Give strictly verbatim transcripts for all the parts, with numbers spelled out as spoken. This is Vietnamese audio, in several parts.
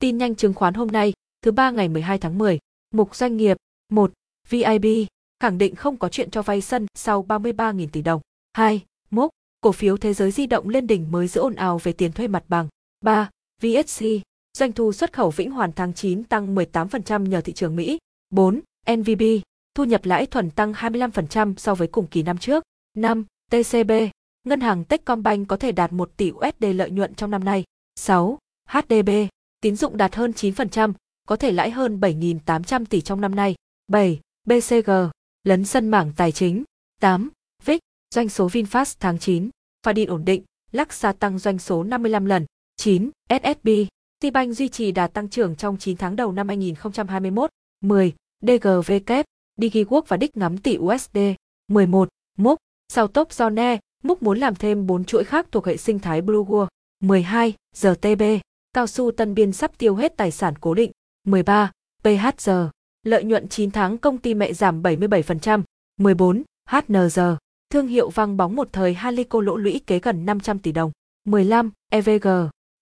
Tin nhanh chứng khoán hôm nay, thứ ba ngày mười hai tháng mười, mục doanh nghiệp một. vê i bê khẳng định không có chuyện cho vay sân sau ba mươi ba nghìn tỷ đồng. hai. Mốc, cổ phiếu thế giới di động lên đỉnh mới giữa ồn ào về tiền thuê mặt bằng. ba. vê hát xê, doanh thu xuất khẩu Vĩnh Hoàn tháng chín tăng mười tám phần trăm nhờ thị trường Mỹ. bốn. en vê bê, thu nhập lãi thuần tăng hai mươi lăm phần trăm so với cùng kỳ năm trước. năm. tê xê bê, ngân hàng Techcombank có thể đạt một tỷ đô la lợi nhuận trong năm nay. sáu. hát đê bê, tín dụng đạt hơn chín phần trăm, có thể lãi hơn bảy nghìn tám trăm tỷ trong năm nay. bảy. bê xê giê, lấn sân mảng tài chính. tám. vê i xê, doanh số VinFast tháng chín, pha điên ổn định, lắc xa tăng doanh số năm mươi lăm lần. chín. ét ét bê, Citibank duy trì đà tăng trưởng trong chín tháng đầu năm hai nghìn không trăm hai mươi mốt. mười. đê giê vê ca, Digiworld và Đích ngắm tỷ u ét đê. mười một. Múc, sau Topzone, Múc muốn làm thêm bốn chuỗi khác thuộc hệ sinh thái Blue World. mười hai. giê tê bê, cao su Tân Biên sắp tiêu hết tài sản cố định. mười ba. pê hát giê, lợi nhuận chín tháng công ty mẹ giảm bảy mươi bảy phần trăm. mười bốn. hát en rờ, thương hiệu vang bóng một thời Halico lỗ lũy kế gần năm trăm tỷ đồng. mười lăm. e vê giê,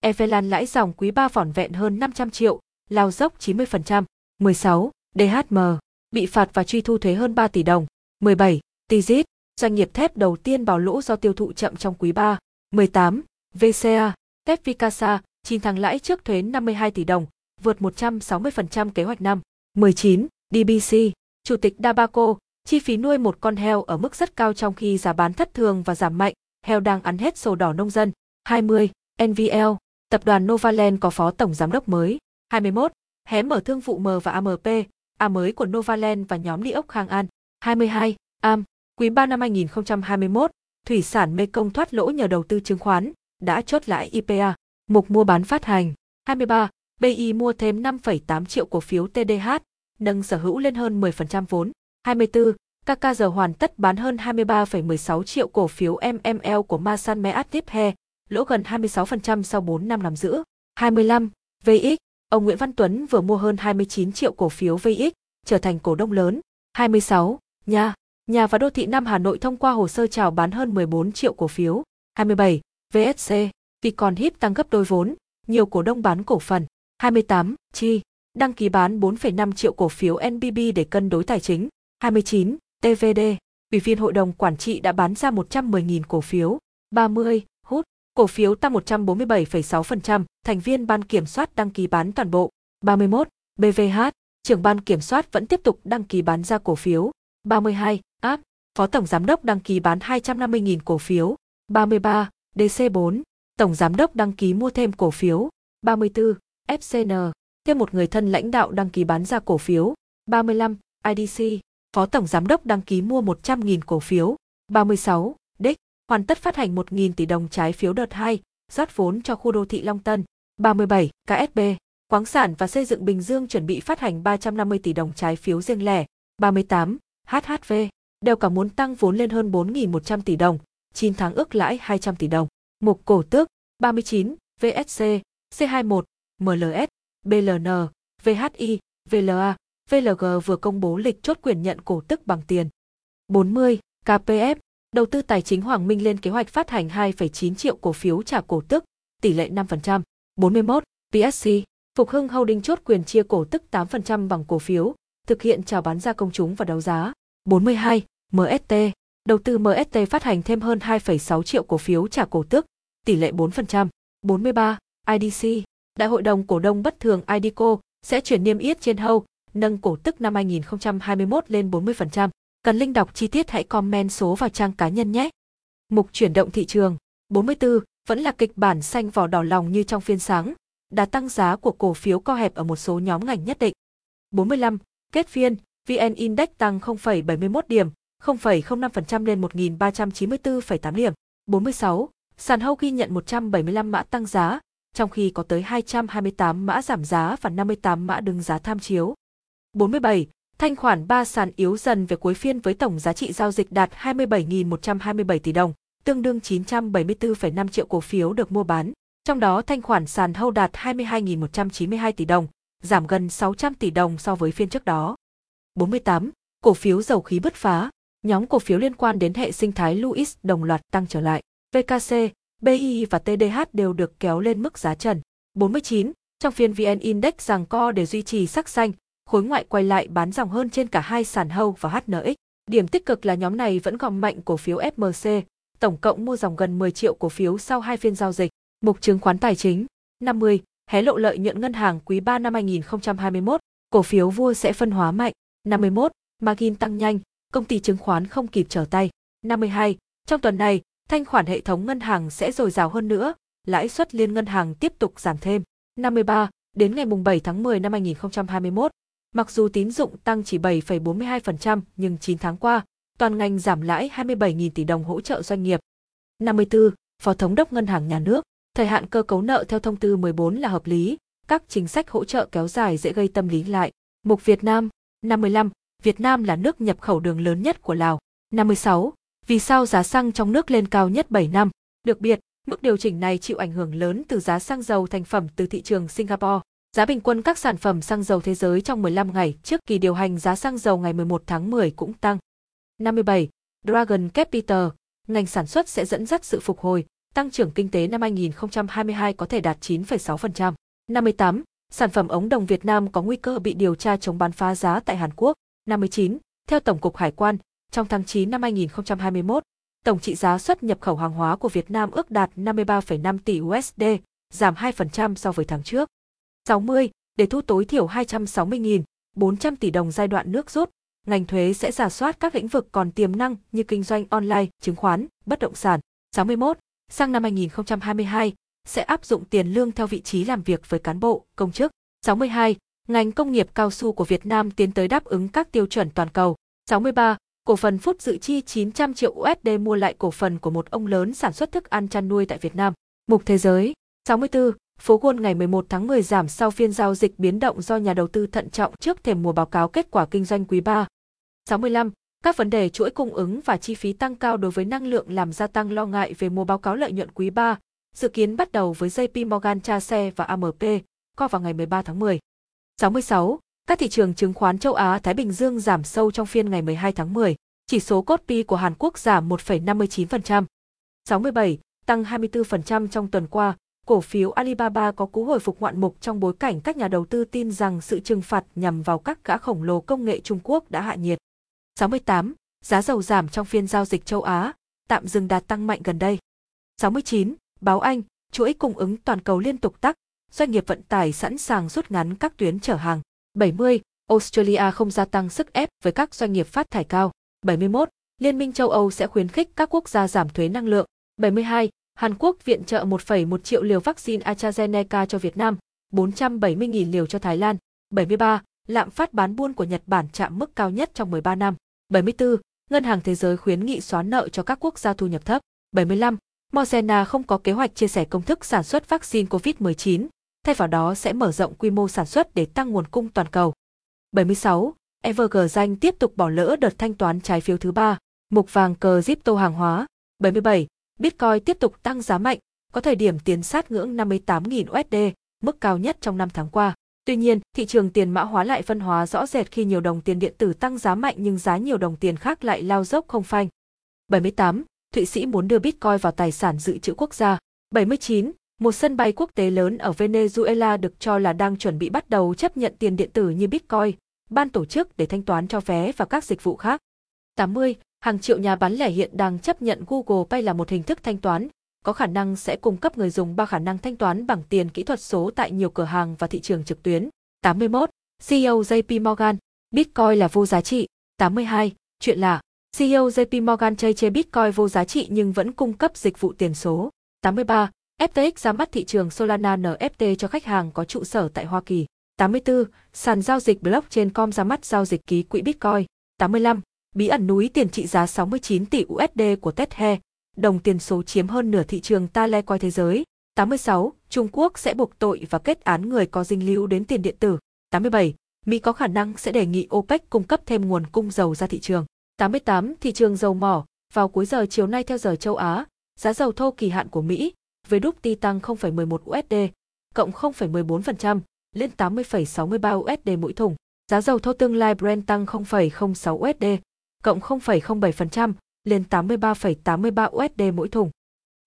Evlan lãi dòng quý ba vỏn vẹn hơn năm trăm triệu, lao dốc chín mươi phần trăm. mười sáu. đê hát em, bị phạt và truy thu thuế hơn ba tỷ đồng. mười bảy. tê giê hát, doanh nghiệp thép đầu tiên báo lỗ do tiêu thụ chậm trong quý ba. mười tám. vê xê a, thép Vicasa, chín tháng lãi trước thuế năm mươi hai tỷ đồng, vượt một trăm sáu mươi phần trăm kế hoạch năm. mười chín. đê bê xê, chủ tịch Dabaco, chi phí nuôi một con heo ở mức rất cao trong khi giá bán thất thường và giảm mạnh, heo đang ăn hết sổ đỏ nông dân. hai mươi. en vê lờ, tập đoàn Novaland có phó tổng giám đốc mới. hai mươi mốt. Hé mở thương vụ M và a em pê, A mới của Novaland và nhóm Địa ốc Khang An. hai mươi hai. a em pê, quý ba năm hai nghìn không trăm hai mươi mốt, thủy sản Mekong thoát lỗ nhờ đầu tư chứng khoán, đã chốt lãi i pê a, mục mua bán phát hành. hai mươi ba. bê i mua thêm năm phẩy tám triệu cổ phiếu tê đê hát, nâng sở hữu lên hơn mười phần trăm vốn. hai mươi tư. ca ca giê hoàn tất bán hơn hai mươi ba phẩy mười sáu triệu cổ phiếu em em lờ của Masan Meadiphe, lỗ gần hai mươi sáu phần trăm sau bốn năm nắm giữ. hai mươi lăm. vê ích, ông Nguyễn Văn Tuấn vừa mua hơn hai mươi chín triệu cổ phiếu vê ích, trở thành cổ đông lớn. hai mươi sáu. Nhà, Nhà và Đô thị Nam Hà Nội thông qua hồ sơ chào bán hơn mười bốn triệu cổ phiếu. hai mươi bảy. vê ét xê, vì còn híp tăng gấp đôi vốn, nhiều cổ đông bán cổ phần. hai mươi tám. Chi, đăng ký bán bốn phẩy năm triệu cổ phiếu en vê bê để cân đối tài chính. hai mươi chín. tê vê đê, ủy viên hội đồng quản trị đã bán ra một trăm mười nghìn cổ phiếu. ba mươi. Hút, cổ phiếu tăng một trăm bốn mươi bảy phẩy sáu phần trăm, thành viên ban kiểm soát đăng ký bán toàn bộ. ba mươi mốt. bê vê hát, trưởng ban kiểm soát vẫn tiếp tục đăng ký bán ra cổ phiếu. ba mươi hai. a pê, phó tổng giám đốc đăng ký bán hai trăm năm mươi nghìn cổ phiếu. ba mươi ba. đê xê bốn, tổng giám đốc đăng ký mua thêm cổ phiếu. ba mươi tư. ép xê en, thêm một người thân lãnh đạo đăng ký bán ra cổ phiếu. ba mươi lăm. i đê xê, phó tổng giám đốc đăng ký mua một trăm nghìn cổ phiếu. ba mươi sáu. Đích, hoàn tất phát hành một nghìn tỷ đồng trái phiếu đợt hai, rót vốn cho khu đô thị Long Tân. ba mươi bảy. ca ét bê, khoáng sản và xây dựng Bình Dương chuẩn bị phát hành ba trăm năm mươi tỷ đồng trái phiếu riêng lẻ. ba mươi tám. hát hát vê, đều cả muốn tăng vốn lên hơn bốn nghìn một trăm tỷ đồng, chín tháng ước lãi hai trăm tỷ đồng. Mục cổ tức. ba mươi chín. vê ét xê, xê hai mốt, em lờ ét, bê lờ en, vê hát i, vê lờ a, vê lờ giê vừa công bố lịch chốt quyền nhận cổ tức bằng tiền. bốn mươi. ca pê ép, đầu tư tài chính Hoàng Minh lên kế hoạch phát hành hai phẩy chín triệu cổ phiếu trả cổ tức, tỷ lệ năm phần trăm. bốn mươi mốt. vê ét xê, Phục Hưng Holding chốt quyền chia cổ tức tám phần trăm bằng cổ phiếu, thực hiện chào bán ra công chúng và đấu giá. bốn mươi hai. em ét tê, đầu tư em ét tê phát hành thêm hơn hai phẩy sáu triệu cổ phiếu trả cổ tức, tỷ lệ bốn phần trăm. bốn mươi ba. i đê xê, Đại hội đồng cổ đông bất thường IDCO sẽ chuyển niêm yết trên Hau, nâng cổ tức năm hai nghìn không trăm hai mươi mốt lên bốn mươi phần trăm. Cần link đọc chi tiết hãy comment số vào trang cá nhân nhé. Mục chuyển động thị trường. bốn mươi tư. Vẫn là kịch bản xanh vỏ đỏ lòng như trong phiên sáng, đà tăng giá của cổ phiếu co hẹp ở một số nhóm ngành nhất định. bốn mươi lăm. Kết phiên, vê en Index tăng không phẩy bảy mươi mốt điểm, không phẩy không năm phần trăm lên một nghìn ba trăm chín mươi tư phẩy tám điểm. bốn mươi sáu. Sàn Hau ghi nhận một trăm bảy mươi lăm mã tăng giá, trong khi có tới hai trăm hai mươi tám mã giảm giá và năm mươi tám mã đứng giá tham chiếu. bốn mươi bảy. Thanh khoản ba sàn yếu dần về cuối phiên với tổng giá trị giao dịch đạt hai mươi bảy nghìn một trăm hai mươi bảy tỷ đồng, tương đương chín trăm bảy mươi tư phẩy năm triệu cổ phiếu được mua bán. Trong đó thanh khoản sàn Hau đạt hai mươi hai nghìn một trăm chín mươi hai tỷ đồng, giảm gần sáu trăm tỷ đồng so với phiên trước đó. bốn mươi tám. Cổ phiếu dầu khí bứt phá, nhóm cổ phiếu liên quan đến hệ sinh thái Lewis đồng loạt tăng trở lại. vê ca xê, bê i và tê đê hát đều được kéo lên mức giá trần. bốn mươi chín. Trong phiên vê en Index giằng co để duy trì sắc xanh, khối ngoại quay lại bán dòng hơn trên cả hai sàn hâu và hát en ích. Điểm tích cực là nhóm này vẫn gom mạnh cổ phiếu ép em xê, tổng cộng mua dòng gần mười triệu cổ phiếu sau hai phiên giao dịch. Mục chứng khoán tài chính năm mươi, hé lộ lợi nhuận ngân hàng quý ba năm hai nghìn không trăm hai mươi mốt, cổ phiếu vua sẽ phân hóa mạnh. năm mươi mốt, margin tăng nhanh, công ty chứng khoán không kịp trở tay. năm mươi hai, trong tuần này, thanh khoản hệ thống ngân hàng sẽ dồi dào hơn nữa, lãi suất liên ngân hàng tiếp tục giảm thêm. năm mươi ba, đến ngày bảy tháng mười năm hai nghìn không trăm hai mươi mốt, mặc dù tín dụng tăng chỉ bảy phẩy bốn mươi hai phần trăm nhưng chín tháng qua, toàn ngành giảm lãi hai mươi bảy nghìn tỷ đồng hỗ trợ doanh nghiệp. năm mươi tư, Phó Thống đốc Ngân hàng Nhà nước, thời hạn cơ cấu nợ theo thông tư mười bốn là hợp lý, các chính sách hỗ trợ kéo dài dễ gây tâm lý lại. Mục Việt Nam, năm mươi lăm, Việt Nam là nước nhập khẩu đường lớn nhất của Lào. năm mươi sáu, vì sao giá xăng trong nước lên cao nhất bảy năm? Được biết, mức điều chỉnh này chịu ảnh hưởng lớn từ giá xăng dầu thành phẩm từ thị trường Singapore. Giá bình quân các sản phẩm xăng dầu thế giới trong mười lăm ngày trước kỳ điều hành giá xăng dầu ngày mười một tháng mười cũng tăng. năm mươi bảy. Dragon Capital, ngành sản xuất sẽ dẫn dắt sự phục hồi, tăng trưởng kinh tế năm hai nghìn không trăm hai mươi hai có thể đạt chín phẩy sáu phần trăm. năm mươi tám. Sản phẩm ống đồng Việt Nam có nguy cơ bị điều tra chống bán phá giá tại Hàn Quốc. năm mươi chín. Theo Tổng cục Hải quan, trong tháng chín năm hai nghìn không trăm hai mươi mốt, tổng trị giá xuất nhập khẩu hàng hóa của Việt Nam ước đạt năm mươi ba phẩy năm tỷ u ét đê, giảm hai phần trăm so với tháng trước. sáu mươi. Để thu tối thiểu hai trăm sáu mươi nghìn bốn trăm tỷ đồng giai đoạn nước rút, ngành thuế sẽ rà soát các lĩnh vực còn tiềm năng như kinh doanh online, chứng khoán, bất động sản. sáu mươi mốt. Sang năm hai nghìn không trăm hai mươi hai, sẽ áp dụng tiền lương theo vị trí làm việc với cán bộ, công chức. sáu mươi hai. Ngành công nghiệp cao su của Việt Nam tiến tới đáp ứng các tiêu chuẩn toàn cầu. sáu mươi ba. Cổ phần Phúc dự chi chín trăm triệu u ét đê mua lại cổ phần của một ông lớn sản xuất thức ăn chăn nuôi tại Việt Nam. Mục thế giới. sáu mươi tư. Phố Wall ngày mười một tháng mười giảm sau phiên giao dịch biến động do nhà đầu tư thận trọng trước thềm mùa báo cáo kết quả kinh doanh quý ba. sáu mươi lăm. Các vấn đề chuỗi cung ứng và chi phí tăng cao đối với năng lượng làm gia tăng lo ngại về mùa báo cáo lợi nhuận quý ba, dự kiến bắt đầu với gi pi Morgan Chase và a em pê, co vào ngày mười ba tháng mười. sáu mươi sáu. Các thị trường chứng khoán châu Á-Thái Bình Dương giảm sâu trong phiên ngày mười hai tháng mười. Chỉ số Kospi của Hàn Quốc giảm một phẩy năm mươi chín phần trăm. sáu mươi bảy. Tăng hai mươi tư phần trăm trong tuần qua, cổ phiếu Alibaba có cú hồi phục ngoạn mục trong bối cảnh các nhà đầu tư tin rằng sự trừng phạt nhằm vào các gã khổng lồ công nghệ Trung Quốc đã hạ nhiệt. sáu mươi tám. Giá dầu giảm trong phiên giao dịch châu Á, tạm dừng đà tăng mạnh gần đây. sáu mươi chín. Báo Anh, chuỗi cung ứng toàn cầu liên tục tắc, doanh nghiệp vận tải sẵn sàng rút ngắn các tuyến chở hàng. bảy mươi. Australia không gia tăng sức ép với các doanh nghiệp phát thải cao. bảy mươi mốt. Liên minh châu Âu sẽ khuyến khích các quốc gia giảm thuế năng lượng. bảy mươi hai. Hàn Quốc viện trợ một phẩy một triệu liều vaccine AstraZeneca cho Việt Nam, bốn trăm bảy mươi nghìn liều cho Thái Lan. bảy mươi ba. Lạm phát bán buôn của Nhật Bản chạm mức cao nhất trong mười ba năm. bảy mươi tư. Ngân hàng Thế giới khuyến nghị xóa nợ cho các quốc gia thu nhập thấp. bảy mươi lăm. Moderna không có kế hoạch chia sẻ công thức sản xuất vaccine covid mười chín, thay vào đó sẽ mở rộng quy mô sản xuất để tăng nguồn cung toàn cầu. bảy mươi sáu. Evergrande tiếp tục bỏ lỡ đợt thanh toán trái phiếu thứ ba, mục vàng cờ crypto hàng hóa. bảy mươi bảy. Bitcoin tiếp tục tăng giá mạnh, có thời điểm tiến sát ngưỡng năm mươi tám nghìn u ét đê, mức cao nhất trong năm tháng qua. Tuy nhiên, thị trường tiền mã hóa lại phân hóa rõ rệt khi nhiều đồng tiền điện tử tăng giá mạnh nhưng giá nhiều đồng tiền khác lại lao dốc không phanh. bảy mươi tám. Thụy Sĩ muốn đưa Bitcoin vào tài sản dự trữ quốc gia. bảy mươi chín. Một sân bay quốc tế lớn ở Venezuela được cho là đang chuẩn bị bắt đầu chấp nhận tiền điện tử như Bitcoin, ban tổ chức để thanh toán cho vé và các dịch vụ khác. tám mươi. Hàng triệu nhà bán lẻ hiện đang chấp nhận Google Pay là một hình thức thanh toán, có khả năng sẽ cung cấp người dùng ba khả năng thanh toán bằng tiền kỹ thuật số tại nhiều cửa hàng và thị trường trực tuyến. tám mươi mốt. xê e ô gi pi Morgan, Bitcoin là vô giá trị. tám mươi hai. Chuyện lạ, xê e ô gi pi Morgan chê Bitcoin vô giá trị nhưng vẫn cung cấp dịch vụ tiền số. tám mươi ba. ép tê ích ra mắt thị trường Solana en ép tê cho khách hàng có trụ sở tại Hoa Kỳ. tám mươi tư. Sàn giao dịch blockchain chấm com ra mắt giao dịch ký quỹ Bitcoin. tám mươi lăm. Bí ẩn núi tiền trị giá sáu mươi chín tỷ u ét đê của Techcombank, đồng tiền số chiếm hơn nửa thị trường Talecoin thế giới. tám mươi sáu. Trung Quốc sẽ buộc tội và kết án người có dính líu đến tiền điện tử. tám mươi bảy. Mỹ có khả năng sẽ đề nghị OPEC cung cấp thêm nguồn cung dầu ra thị trường. tám mươi tám. Thị trường dầu mỏ, vào cuối giờ chiều nay theo giờ châu Á, giá dầu thô kỳ hạn của Mỹ, vê kép tê tăng không phẩy mười một u ét đê, cộng không phẩy mười bốn phần trăm, lên tám mươi phẩy sáu mươi ba u ét đê mỗi thùng. Giá dầu thô tương lai Brent tăng không phẩy không sáu u ét đê, cộng không phẩy không bảy phần trăm, lên tám mươi ba phẩy tám mươi ba u ét đê mỗi thùng.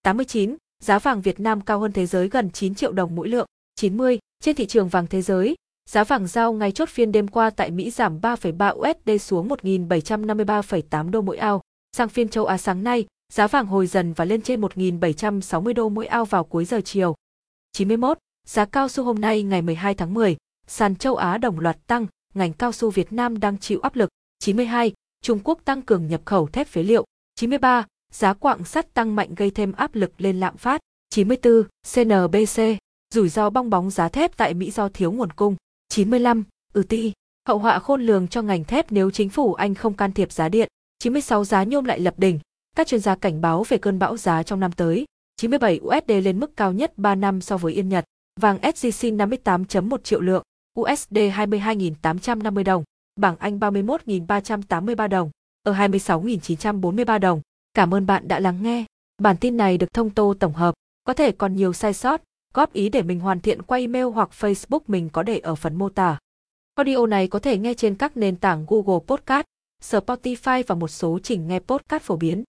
tám mươi chín. Giá vàng Việt Nam cao hơn thế giới gần chín triệu đồng mỗi lượng. chín mươi. Trên thị trường vàng thế giới, giá vàng giao ngày chốt phiên đêm qua tại Mỹ giảm ba phẩy ba đô la xuống một nghìn bảy trăm năm mươi ba phẩy tám đô mỗi ao. Sang phiên châu Á sáng nay, giá vàng hồi dần và lên trên một nghìn bảy trăm sáu mươi đô mỗi ao vào cuối giờ chiều. chín mươi mốt. Giá cao su hôm nay ngày mười hai tháng mười, sàn châu Á đồng loạt tăng, ngành cao su Việt Nam đang chịu áp lực. chín mươi hai. Trung Quốc tăng cường nhập khẩu thép phế liệu. chín mươi ba. Giá quặng sắt tăng mạnh gây thêm áp lực lên lạm phát. chín mươi tư. xê en bê xê. Rủi ro bong bóng giá thép tại Mỹ do thiếu nguồn cung. chín mươi lăm. u tê i. Hậu họa khôn lường cho ngành thép nếu chính phủ Anh không can thiệp giá điện. chín mươi sáu. Giá nhôm lại lập đỉnh. Các chuyên gia cảnh báo về cơn bão giá trong năm tới. chín mươi bảy. u ét đê lên mức cao nhất ba năm so với Yên Nhật. Vàng ét giê xê năm mươi tám phẩy một triệu lượng. u ét đê hai mươi hai nghìn tám trăm năm mươi đồng. Bảng Anh ba mươi mốt nghìn ba trăm tám mươi ba đồng. Ở hai mươi sáu nghìn chín trăm bốn mươi ba đồng. Cảm ơn bạn đã lắng nghe. Bản tin này được Thông Tô tổng hợp. Có thể còn nhiều sai sót. Góp ý để mình hoàn thiện qua email hoặc Facebook mình có để ở phần mô tả. Audio này có thể nghe trên các nền tảng Google Podcast, Spotify và một số trình nghe podcast phổ biến.